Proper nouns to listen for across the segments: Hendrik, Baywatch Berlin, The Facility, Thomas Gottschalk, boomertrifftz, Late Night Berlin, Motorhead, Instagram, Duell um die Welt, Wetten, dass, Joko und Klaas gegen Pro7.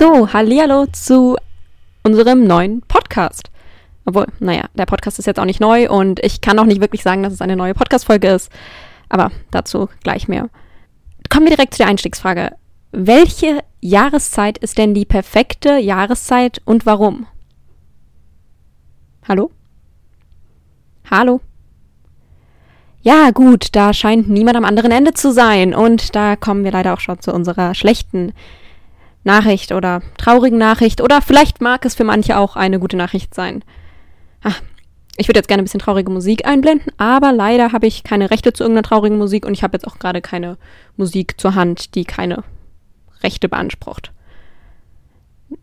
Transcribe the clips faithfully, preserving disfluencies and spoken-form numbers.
So, hallihallo zu unserem neuen Podcast. Obwohl, naja, der Podcast ist jetzt auch nicht neu und ich kann auch nicht wirklich sagen, dass es eine neue Podcast-Folge ist. Aber dazu gleich mehr. Kommen wir direkt zu der Einstiegsfrage. Welche Jahreszeit ist denn die perfekte Jahreszeit und warum? Hallo? Hallo? Ja, gut, da scheint niemand am anderen Ende zu sein. Und da kommen wir leider auch schon zu unserer schlechten Nachricht oder traurigen Nachricht. Oder vielleicht mag es für manche auch eine gute Nachricht sein. Ach, ich würde jetzt gerne ein bisschen traurige Musik einblenden, aber leider habe ich keine Rechte zu irgendeiner traurigen Musik und ich habe jetzt auch gerade keine Musik zur Hand, die keine Rechte beansprucht.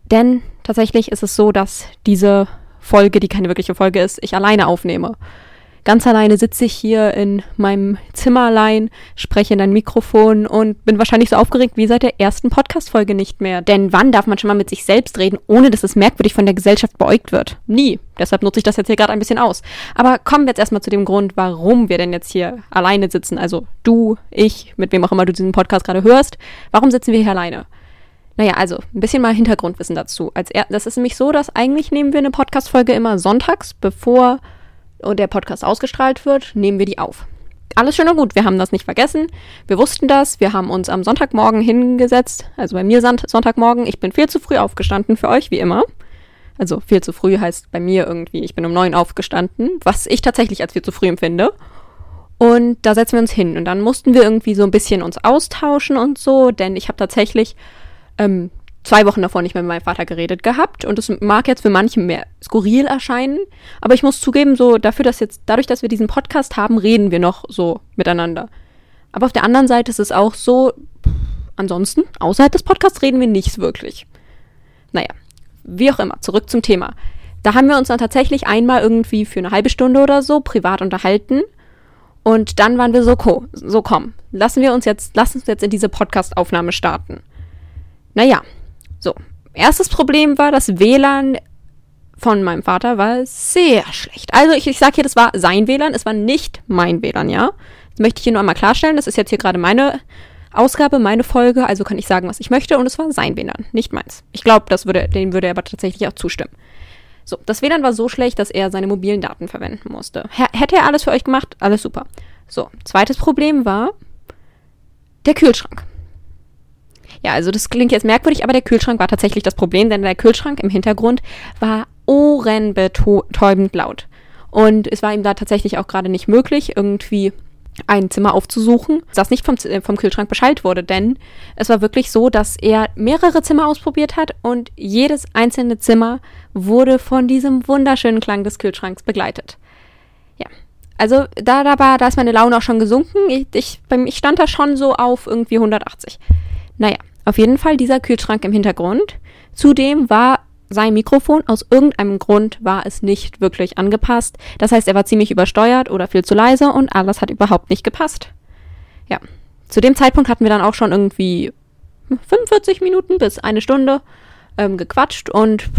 Denn tatsächlich ist es so, dass diese Folge, die keine wirkliche Folge ist, ich alleine aufnehme. Ganz alleine sitze ich hier in meinem Zimmer allein, spreche in ein Mikrofon und bin wahrscheinlich so aufgeregt wie seit der ersten Podcast-Folge nicht mehr. Denn wann darf man schon mal mit sich selbst reden, ohne dass es merkwürdig von der Gesellschaft beäugt wird? Nie. Deshalb nutze ich das jetzt hier gerade ein bisschen aus. Aber kommen wir jetzt erstmal zu dem Grund, warum wir denn jetzt hier alleine sitzen. Also du, ich, mit wem auch immer du diesen Podcast gerade hörst. Warum sitzen wir hier alleine? Naja, also ein bisschen mal Hintergrundwissen dazu. Als er- das ist nämlich so, dass eigentlich nehmen wir eine Podcast-Folge immer sonntags, bevor und der Podcast ausgestrahlt wird, nehmen wir die auf. Alles schön und gut, wir haben das nicht vergessen, wir wussten das, wir haben uns am Sonntagmorgen hingesetzt, also bei mir Sonntagmorgen, ich bin viel zu früh aufgestanden für euch, wie immer. Also viel zu früh heißt bei mir irgendwie, ich bin um neun aufgestanden, was ich tatsächlich als viel zu früh empfinde. Und da setzen wir uns hin und dann mussten wir irgendwie so ein bisschen uns austauschen und so, denn ich habe tatsächlich ähm, zwei Wochen davor nicht mehr mit meinem Vater geredet gehabt und es mag jetzt für manche mehr skurril erscheinen, aber ich muss zugeben, so dafür, dass jetzt, dadurch, dass wir diesen Podcast haben, reden wir noch so miteinander. Aber auf der anderen Seite ist es auch so, ansonsten, außerhalb des Podcasts reden wir nicht wirklich. Naja, wie auch immer, zurück zum Thema. Da haben wir uns dann tatsächlich einmal irgendwie für eine halbe Stunde oder so privat unterhalten und dann waren wir so, co- so komm, lassen wir uns jetzt, lass uns jetzt in diese Podcast-Aufnahme starten. Naja, so, erstes Problem war, das W L A N von meinem Vater war sehr schlecht. Also ich, ich sage hier, das war sein W L A N, es war nicht mein W L A N, ja. Das möchte ich hier nur einmal klarstellen, das ist jetzt hier gerade meine Ausgabe, meine Folge, also kann ich sagen, was ich möchte und es war sein W L A N, nicht meins. Ich glaube, das würde, dem würde er aber tatsächlich auch zustimmen. So, das W L A N war so schlecht, dass er seine mobilen Daten verwenden musste. H- hätte er alles für euch gemacht, alles super. So, zweites Problem war der Kühlschrank. Ja, also das klingt jetzt merkwürdig, aber der Kühlschrank war tatsächlich das Problem, denn der Kühlschrank im Hintergrund war ohrenbetäubend laut. Und es war ihm da tatsächlich auch gerade nicht möglich, irgendwie ein Zimmer aufzusuchen, das nicht vom, vom Kühlschrank Bescheid wurde, denn es war wirklich so, dass er mehrere Zimmer ausprobiert hat und jedes einzelne Zimmer wurde von diesem wunderschönen Klang des Kühlschranks begleitet. Ja. Also da, da, war, da ist meine Laune auch schon gesunken. Ich, ich, ich stand da schon so auf irgendwie hundertachtzig. Naja, auf jeden Fall dieser Kühlschrank im Hintergrund. Zudem war sein Mikrofon, aus irgendeinem Grund war es nicht wirklich angepasst. Das heißt, er war ziemlich übersteuert oder viel zu leise und alles hat überhaupt nicht gepasst. Ja, zu dem Zeitpunkt hatten wir dann auch schon irgendwie fünfundvierzig Minuten bis eine Stunde ähm, gequatscht und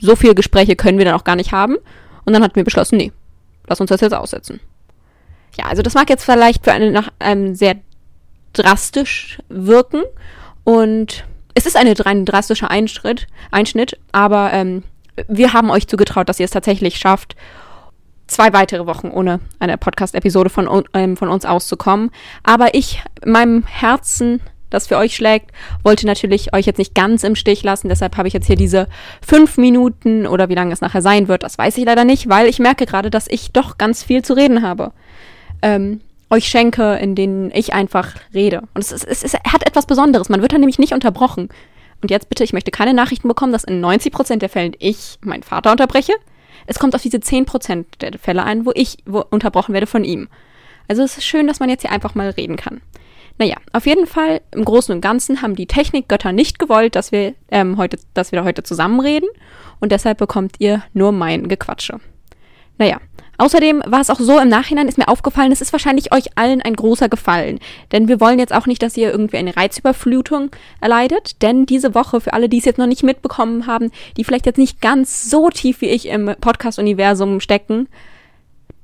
so viele Gespräche können wir dann auch gar nicht haben. Und dann hatten wir beschlossen, nee, lass uns das jetzt aussetzen. Ja, also das mag jetzt vielleicht für einen nach, ähm, sehr drastisch wirken und es ist eine, ein drastischer Einschnitt, Einschnitt aber ähm, wir haben euch zugetraut, dass ihr es tatsächlich schafft, zwei weitere Wochen ohne eine Podcast-Episode von, ähm, von uns auszukommen. Aber ich, meinem Herzen, das für euch schlägt, wollte natürlich euch jetzt nicht ganz im Stich lassen, deshalb habe ich jetzt hier diese fünf Minuten oder wie lange es nachher sein wird, das weiß ich leider nicht, weil ich merke gerade, dass ich doch ganz viel zu reden habe. Ähm, euch schenke, in denen ich einfach rede. Und es, ist, es, ist, es hat etwas Besonderes. Man wird dann nämlich nicht unterbrochen. Und jetzt bitte, ich möchte keine Nachrichten bekommen, dass in neunzig Prozent der Fällen ich meinen Vater unterbreche. Es kommt auf diese zehn Prozent der Fälle ein, wo ich wo unterbrochen werde von ihm. Also es ist schön, dass man jetzt hier einfach mal reden kann. Naja, auf jeden Fall, im Großen und Ganzen haben die Technikgötter nicht gewollt, dass wir, ähm, heute, dass wir da heute zusammenreden. Und deshalb bekommt ihr nur mein Gequatsche. Naja, außerdem war es auch so, im Nachhinein ist mir aufgefallen, es ist wahrscheinlich euch allen ein großer Gefallen. Denn wir wollen jetzt auch nicht, dass ihr irgendwie eine Reizüberflutung erleidet. Denn diese Woche, für alle, die es jetzt noch nicht mitbekommen haben, die vielleicht jetzt nicht ganz so tief wie ich im Podcast-Universum stecken,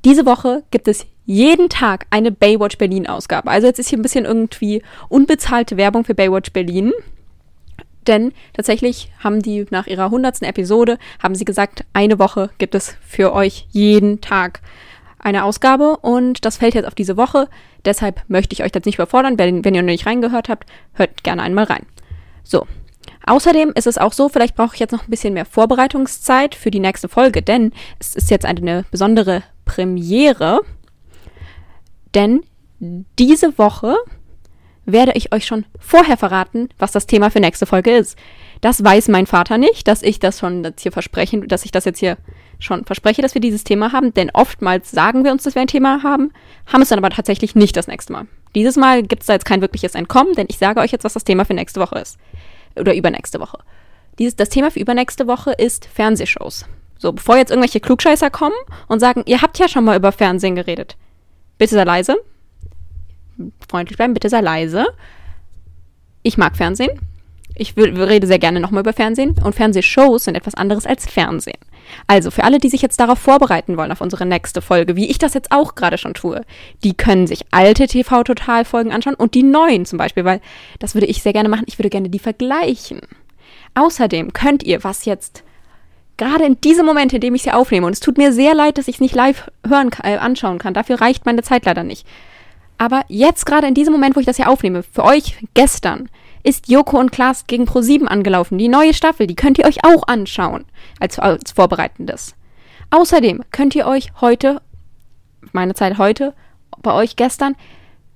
diese Woche gibt es jeden Tag eine Baywatch Berlin-Ausgabe. Also jetzt ist hier ein bisschen irgendwie unbezahlte Werbung für Baywatch Berlin. Denn tatsächlich haben die nach ihrer hundertsten Episode, haben sie gesagt, eine Woche gibt es für euch jeden Tag eine Ausgabe. Und das fällt jetzt auf diese Woche. Deshalb möchte ich euch das nicht überfordern. Wenn, wenn ihr noch nicht reingehört habt, hört gerne einmal rein. So. Außerdem ist es auch so, vielleicht brauche ich jetzt noch ein bisschen mehr Vorbereitungszeit für die nächste Folge, denn es ist jetzt eine besondere Premiere. Denn diese Woche werde ich euch schon vorher verraten, was das Thema für nächste Folge ist. Das weiß mein Vater nicht, dass ich das schon jetzt hier verspreche, dass ich das jetzt hier schon verspreche, dass wir dieses Thema haben, denn oftmals sagen wir uns, dass wir ein Thema haben, haben es dann aber tatsächlich nicht das nächste Mal. Dieses Mal gibt es da jetzt kein wirkliches Entkommen, denn ich sage euch jetzt, was das Thema für nächste Woche ist. Oder übernächste Woche. Dieses, das Thema für übernächste Woche ist Fernsehshows. So, bevor jetzt irgendwelche Klugscheißer kommen und sagen, ihr habt ja schon mal über Fernsehen geredet. Bitte sei leise. Freundlich bleiben, bitte sei leise. Ich mag Fernsehen. Ich will, rede sehr gerne nochmal über Fernsehen. Und Fernsehshows sind etwas anderes als Fernsehen. Also, für alle, die sich jetzt darauf vorbereiten wollen, auf unsere nächste Folge, wie ich das jetzt auch gerade schon tue, die können sich alte T V-Total-Folgen anschauen und die neuen zum Beispiel, weil das würde ich sehr gerne machen. Ich würde gerne die vergleichen. Außerdem könnt ihr, was jetzt gerade in diesem Moment, in dem ich sie aufnehme, und es tut mir sehr leid, dass ich es nicht live hören, äh, anschauen kann, dafür reicht meine Zeit leider nicht. Aber jetzt gerade in diesem Moment, wo ich das hier aufnehme, für euch gestern, ist Joko und Klaas gegen Pro sieben angelaufen. Die neue Staffel, die könnt ihr euch auch anschauen, als, als Vorbereitendes. Außerdem könnt ihr euch heute, meine Zeit heute, bei euch gestern,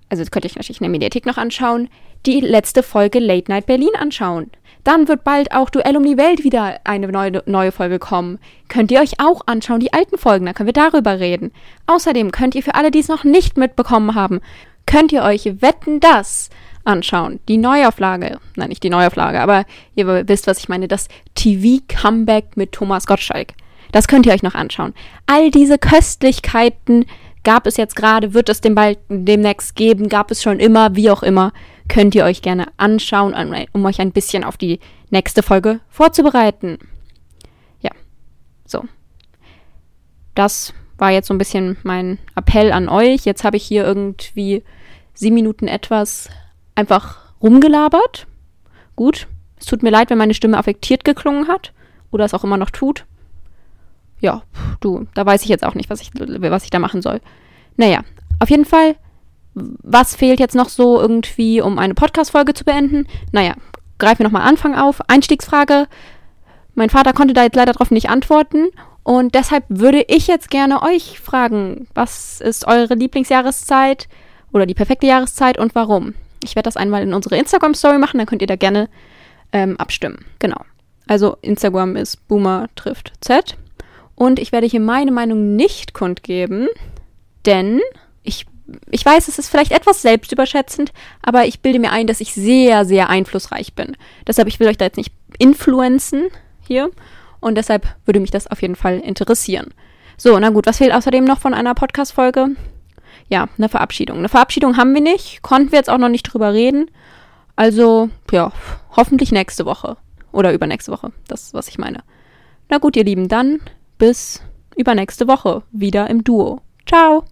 also könnt ihr euch natürlich in der Mediathek noch anschauen, die letzte Folge Late Night Berlin anschauen. Dann wird bald auch Duell um die Welt wieder eine neue, neue Folge kommen. Könnt ihr euch auch anschauen, die alten Folgen, dann können wir darüber reden. Außerdem könnt ihr für alle, die es noch nicht mitbekommen haben, könnt ihr euch Wetten, dass anschauen. Die Neuauflage, nein, nicht die Neuauflage, aber ihr wisst, was ich meine, das T V-Comeback mit Thomas Gottschalk. Das könnt ihr euch noch anschauen. All diese Köstlichkeiten gab es jetzt gerade, wird es dem bald, demnächst geben, gab es schon immer, wie auch immer, könnt ihr euch gerne anschauen, um euch ein bisschen auf die nächste Folge vorzubereiten. Ja, so. Das war jetzt so ein bisschen mein Appell an euch. Jetzt habe ich hier irgendwie sieben Minuten etwas einfach rumgelabert. Gut, es tut mir leid, wenn meine Stimme affektiert geklungen hat oder es auch immer noch tut. Ja, du, da weiß ich jetzt auch nicht, was ich, was ich da machen soll. Naja, auf jeden Fall, was fehlt jetzt noch so irgendwie, um eine Podcast-Folge zu beenden? Naja, greifen wir nochmal Anfang auf. Einstiegsfrage. Mein Vater konnte da jetzt leider drauf nicht antworten. Und deshalb würde ich jetzt gerne euch fragen, was ist eure Lieblingsjahreszeit oder die perfekte Jahreszeit und warum? Ich werde das einmal in unsere Instagram-Story machen, dann könnt ihr da gerne ähm, abstimmen. Genau. Also Instagram ist boomertrifftz. Und ich werde hier meine Meinung nicht kundgeben, denn ich, ich weiß, es ist vielleicht etwas selbstüberschätzend, aber ich bilde mir ein, dass ich sehr, sehr einflussreich bin. Deshalb, ich will euch da jetzt nicht influenzen hier und deshalb würde mich das auf jeden Fall interessieren. So, na gut, was fehlt außerdem noch von einer Podcast-Folge? Ja, eine Verabschiedung. Eine Verabschiedung haben wir nicht, konnten wir jetzt auch noch nicht drüber reden. Also, ja, hoffentlich nächste Woche oder übernächste Woche, das ist, was ich meine. Na gut, ihr Lieben, dann bis übernächste Woche wieder im Duo. Ciao!